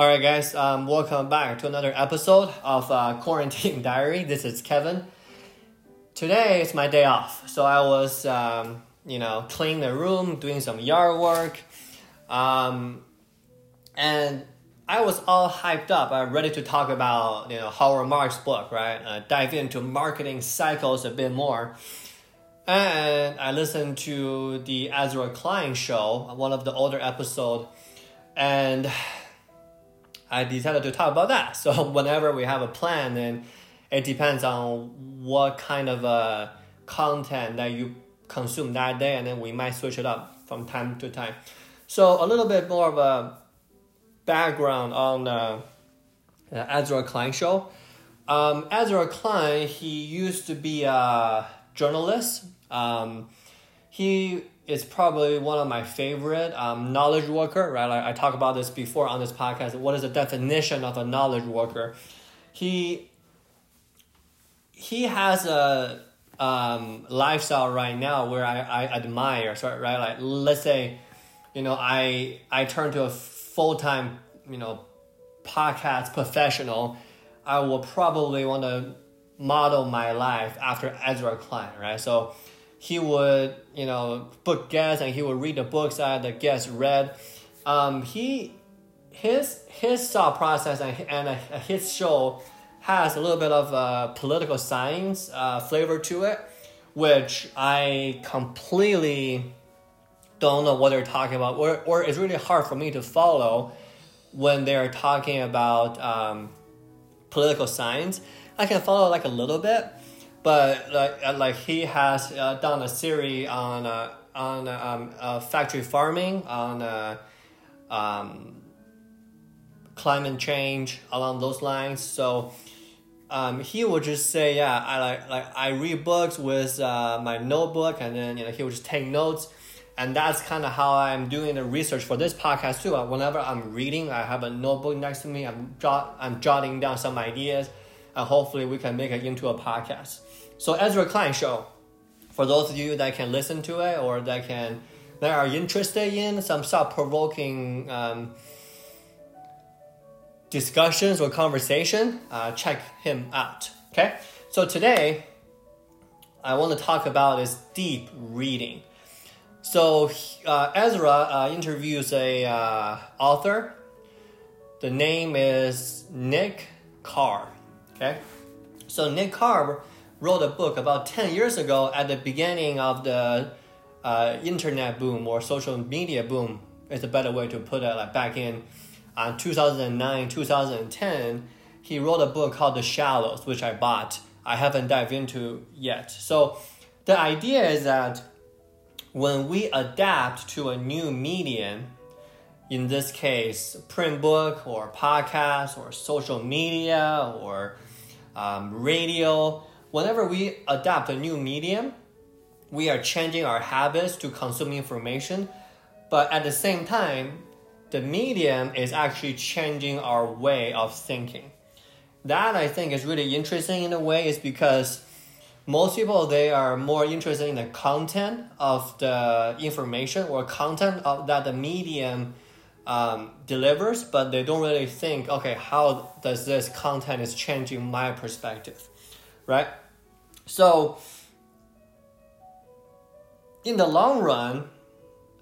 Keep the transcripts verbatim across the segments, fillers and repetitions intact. All right, guys, um, welcome back to another episode of uh, Quarantine Diary. This is Kevin. Today is my day off, so I was, um, you know, cleaning the room, doing some yard work, um, and I was all hyped up, uh, ready to talk about, you know, Howard Marks' book, right? Uh, dive into marketing cycles a bit more. And I listened to the Ezra Klein show, one of the older episodes, and I decided to talk about that. So whenever we have a plan, then it depends on what kind of uh, content that you consume that day, and then we might switch it up from time to time. So a little bit more of a background on uh, the Ezra Klein show. Um, Ezra Klein, he used to be a journalist. Um, he It's probably one of my favorite um, knowledge worker, right? I, I talked about this before on this podcast. What is the definition of a knowledge worker? He he has a um, lifestyle right now where I, I admire, right? Like, let's say, you know, I I turn to a full-time, you know, podcast professional. I will probably want to model my life after Ezra Klein, right? So he would, you know, book guests, and he would read the books that the guests read. Um, he, his his thought process and and his show has a little bit of uh, political science uh, flavor to it, which I completely don't know what they're talking about, or or it's really hard for me to follow when they're talking about um, political science. I can follow like a little bit. But like like he has uh, done a series on uh, on um, uh, factory farming, on uh, um, climate change, along those lines. So um, he would just say, yeah, I like like I read books with uh, my notebook, and then, you know, he would just take notes, and that's kind of how I'm doing the research for this podcast too. Whenever I'm reading, I have a notebook next to me. I'm jot I'm jotting down some ideas, and hopefully we can make it into a podcast. So Ezra Klein show, for those of you that can listen to it or that can that are interested in some thought-provoking um, discussions or conversation, uh, check him out. Okay, so today I want to talk about is deep reading. So uh, Ezra uh, interviews a uh, author. The name is Nick Carr. Okay, so Nick Carr wrote a book about ten years ago at the beginning of the uh, internet boom or social media boom. It's a better way to put it. Like back in uh, two thousand nine, two thousand ten, he wrote a book called The Shallows, which I bought. I haven't dived into yet. So the idea is that when we adapt to a new medium, in this case, print book or podcast or social media or Um, radio, whenever we adopt a new medium, we are changing our habits to consume information, but at the same time, the medium is actually changing our way of thinking. That, I think, is really interesting in a way, is because most people, they are more interested in the content of the information or content of that the medium Um, delivers, but they don't really think, okay, how does this content is changing my perspective, right? So in the long run,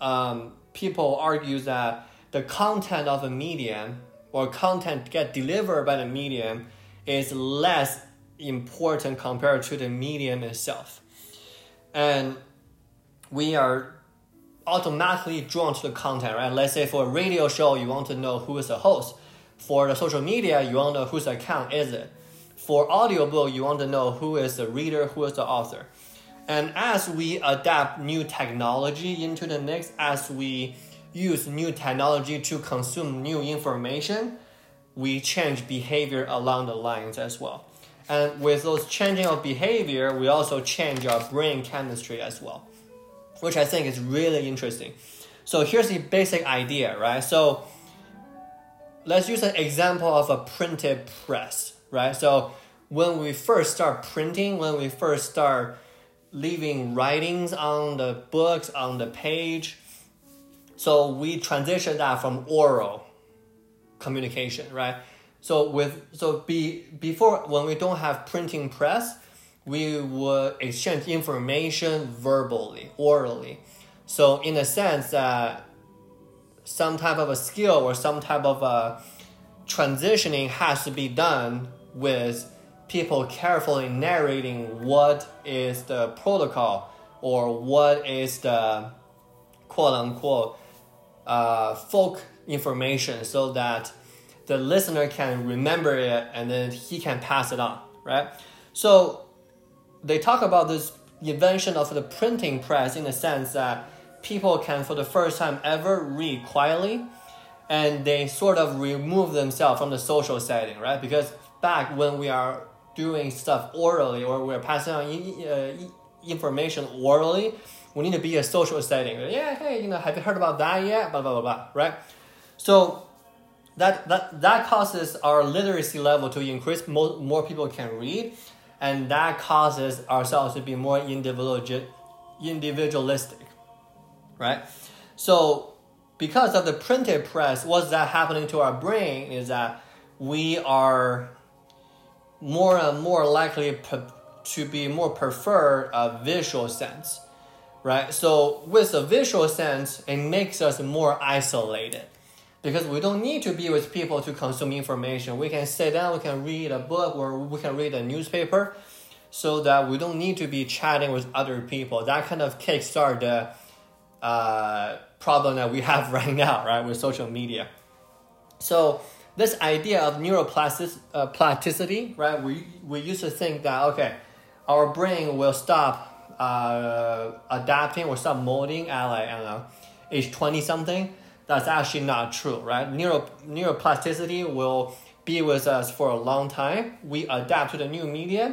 um, people argue that the content of a medium or content get delivered by the medium is less important compared to the medium itself. And we are automatically drawn to the content, right? Let's say for a radio show, you want to know who is the host. For the social media, you want to know whose account is it. For audiobook, you want to know who is the reader, who is the author. And as we adapt new technology into the mix, as we use new technology to consume new information, we change behavior along the lines as well. And with those changing of behavior, we also change our brain chemistry as well, which I think is really interesting. So here's the basic idea, right? So let's use an example of a printed press, right? So when we first start printing, when we first start leaving writings on the books, on the page, so we transition that from oral communication, right? So with so be before when we don't have printing press, we would exchange information verbally, orally. So in a sense that uh, some type of a skill or some type of a transitioning has to be done with people carefully narrating what is the protocol or what is the quote unquote uh, folk information, so that the listener can remember it and then he can pass it on, right? So they talk about this invention of the printing press in the sense that people can, for the first time ever, read quietly, and they sort of remove themselves from the social setting, right? Because back when we are doing stuff orally or we're passing on uh, information orally, we need to be a social setting. Yeah, hey, you know, have you heard about that yet? Blah, blah, blah, blah, right? So that that that causes our literacy level to increase. More, more people can read, and that causes ourselves to be more individual, individualistic. Right? So because of the printed press, what's that happening to our brain is that we are more and more likely pre- to be more prefer a visual sense, right? So with a visual sense, it makes us more isolated because we don't need to be with people to consume information. We can sit down, we can read a book, or we can read a newspaper, so that we don't need to be chatting with other people. That kind of kickstart the Uh, problem that we have right now, right, with social media. So this idea of neuroplasticity, uh, plasticity, right, we we used to think that, okay, our brain will stop uh, adapting or stop molding at, like, I don't know, age twenty-something. That's actually not true, right? Neuro, neuroplasticity will be with us for a long time. We adapt to the new media,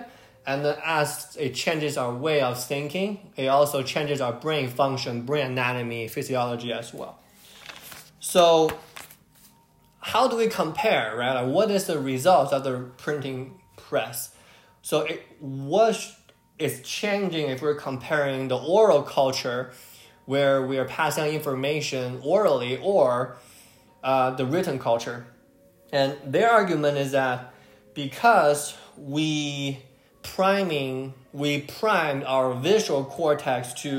and then as it changes our way of thinking, it also changes our brain function, brain anatomy, physiology as well. So how do we compare, right? Like, what is the result of the printing press? So it, what is changing if we're comparing the oral culture, where we are passing information orally, or uh, the written culture? And their argument is that because we... priming we primed our visual cortex to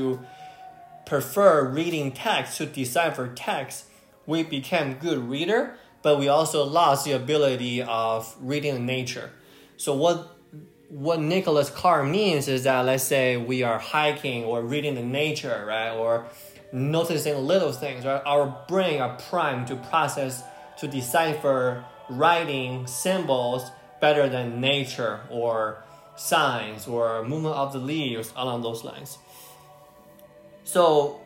prefer reading text, to decipher text, we became good reader, but we also lost the ability of reading nature. So what what Nicholas Carr means is that, let's say we are hiking or reading the nature, right, or noticing little things, right? Our brain are primed to process, to decipher writing, symbols better than nature or signs or movement of the leaves, along those lines. So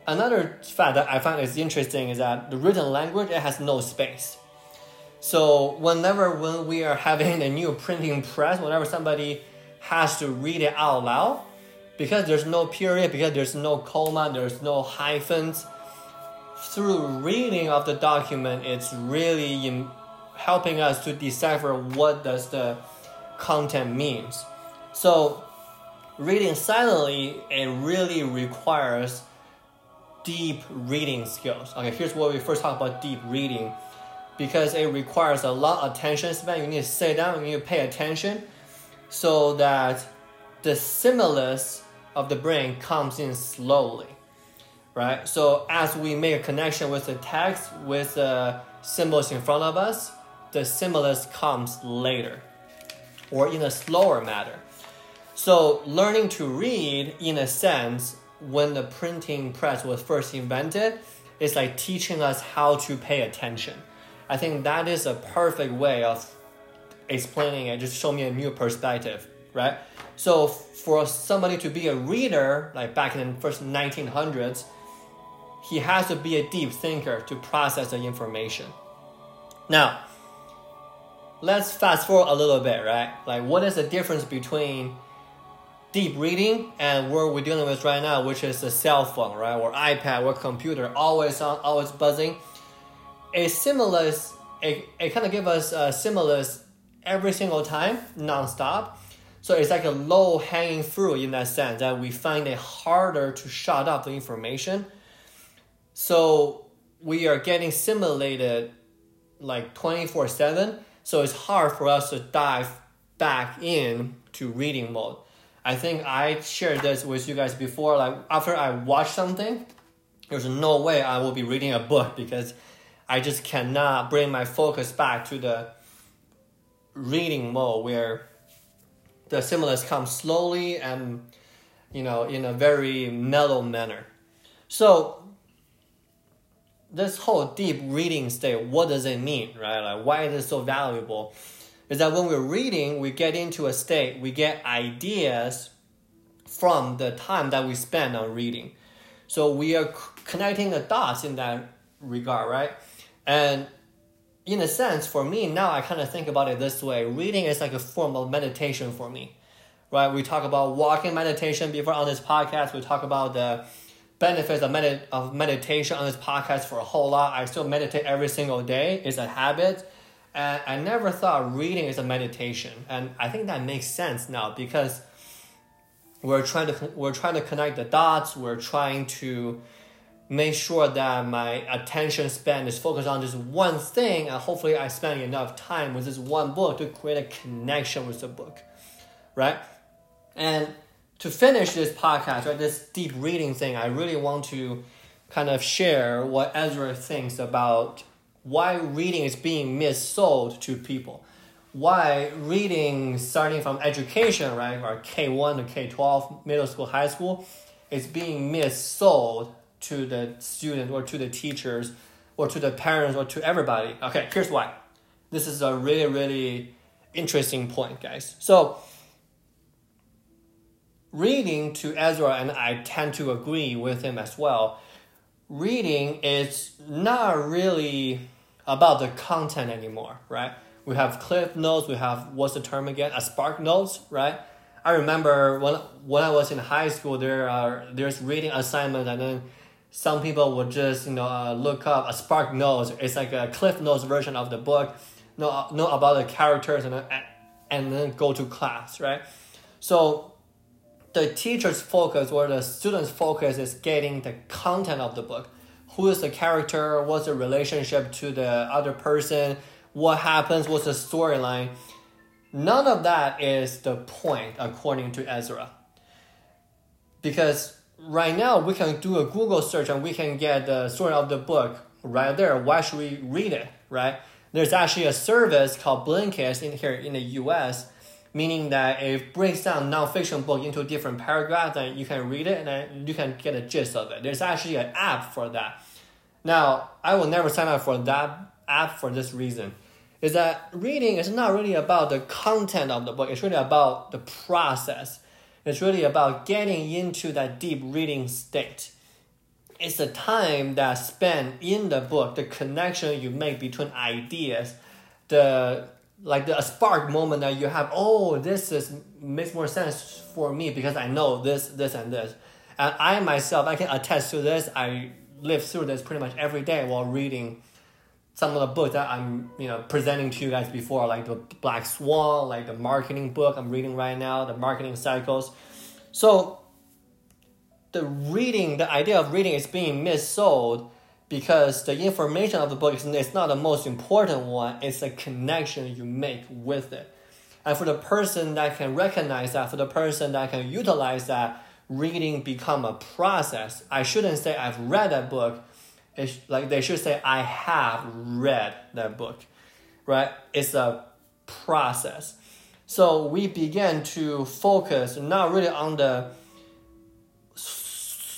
another fact that I find is interesting is that the written language, it has no space. So whenever when we are having a new printing press, whenever somebody has to read it out loud, because there's no period, because there's no comma, there's no hyphens, through reading of the document, it's really in helping us to decipher what does the content means. So reading silently, it really requires deep reading skills. Okay, here's what we first talk about deep reading, because it requires a lot of attention span. You need to sit down, you need to pay attention, so that the stimulus of the brain comes in slowly, right? So as we make a connection with the text, with the symbols in front of us, the stimulus comes later or in a slower manner. So learning to read, in a sense, when the printing press was first invented, is like teaching us how to pay attention. I think that is a perfect way of explaining it. Just show me a new perspective, right? So for somebody to be a reader, like back in the first nineteen hundreds, he has to be a deep thinker to process the information. Now, let's fast forward a little bit, right? Like, what is the difference between deep reading and what we're dealing with right now, which is a cell phone, right, or iPad, or computer, always on, always buzzing? A stimulus, it, it kind of gives us a stimulus every single time, nonstop. So it's like a low-hanging fruit in that sense, that we find it harder to shut off the information. So we are getting stimulated like twenty-four seven. So it's hard for us to dive back in to reading mode. I think I shared this with you guys before, like after I watch something, there's no way I will be reading a book because I just cannot bring my focus back to the reading mode where the stimulus comes slowly and, you know, in a very mellow manner. So this whole deep reading state, what does it mean, right? Like why is it so valuable? Is that when we're reading, we get into a state, we get ideas from the time that we spend on reading. So we are connecting the dots in that regard, right? And in a sense, for me, now I kind of think about it this way. Reading is like a form of meditation for me, right? We talk about walking meditation before on this podcast. We talk about the benefits of, med- of meditation on this podcast for a whole lot. I still meditate every single day. It's a habit. And I never thought reading is a meditation, and I think that makes sense now because we're trying to we're trying to connect the dots. We're trying to make sure that my attention span is focused on just one thing, and hopefully I spend enough time with this one book to create a connection with the book, right? And to finish this podcast, right, this deep reading thing, I really want to kind of share what Ezra thinks about why reading is being missold to people. Why reading, starting from education, right, or K one to K twelve, middle school, high school, is being missold to the student or to the teachers or to the parents or to everybody. Okay, here's why. This is a really, really interesting point, guys. So reading, to Ezra, and I tend to agree with him as well, reading is not really about the content anymore, right? We have cliff notes, we have, what's the term again? A spark notes, right? I remember when when I was in high school, there are there's reading assignments, and then some people would just, you know, uh, look up a spark notes. It's like a cliff notes version of the book, know, know about the characters, and then, and then go to class, right? So the teacher's focus or the student's focus is getting the content of the book. Who is the character? What's the relationship to the other person? What happens? What's the storyline? None of that is the point, according to Ezra. Because right now, we can do a Google search and we can get the story of the book right there. Why should we read it, right? There's actually a service called Blinkist in here in the U S, meaning that it breaks down nonfiction book into different paragraphs, and you can read it, and then you can get a gist of it. There's actually an app for that. Now, I will never sign up for that app for this reason, is that reading is not really about the content of the book. It's really about the process. It's really about getting into that deep reading state. It's the time that spent in the book, the connection you make between ideas, the like the a spark moment that you have, oh, this is makes more sense for me because I know this, this, and this. And I myself, I can attest to this. I live through this pretty much every day while reading some of the books that I'm, you know, presenting to you guys before, like the Black Swan, like the marketing book I'm reading right now, the marketing cycles. So the reading, the idea of reading is being missold, because the information of the book is not the most important one. It's the connection you make with it. And for the person that can recognize that, for the person that can utilize that, reading become a process. I shouldn't say I've read that book. It's like they should say I have read that book, right? It's a process. So we begin to focus not really on the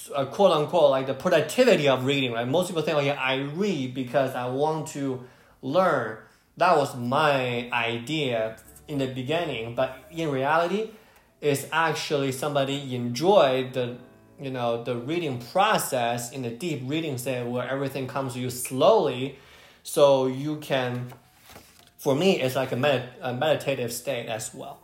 Uh, quote unquote, like the productivity of reading, right? Most people think, oh yeah, I read because I want to learn. That was my idea in the beginning, but in reality, it's actually somebody enjoyed the, you know, the reading process in the deep reading state where everything comes to you slowly, so you can. For me, it's like a, med- a meditative state as well.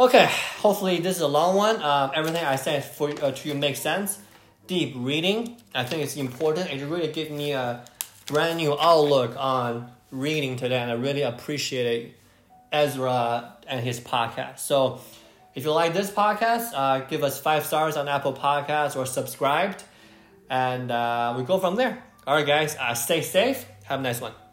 Okay, hopefully this is a long one. Um, everything I said for uh, to you makes sense. Deep reading, I think it's important. It really gave me a brand new outlook on reading today, and I really appreciate Ezra and his podcast. So if you like this podcast, uh, give us five stars on Apple Podcasts or subscribed, and uh, we go from there. All right, guys, uh, stay safe. Have a nice one.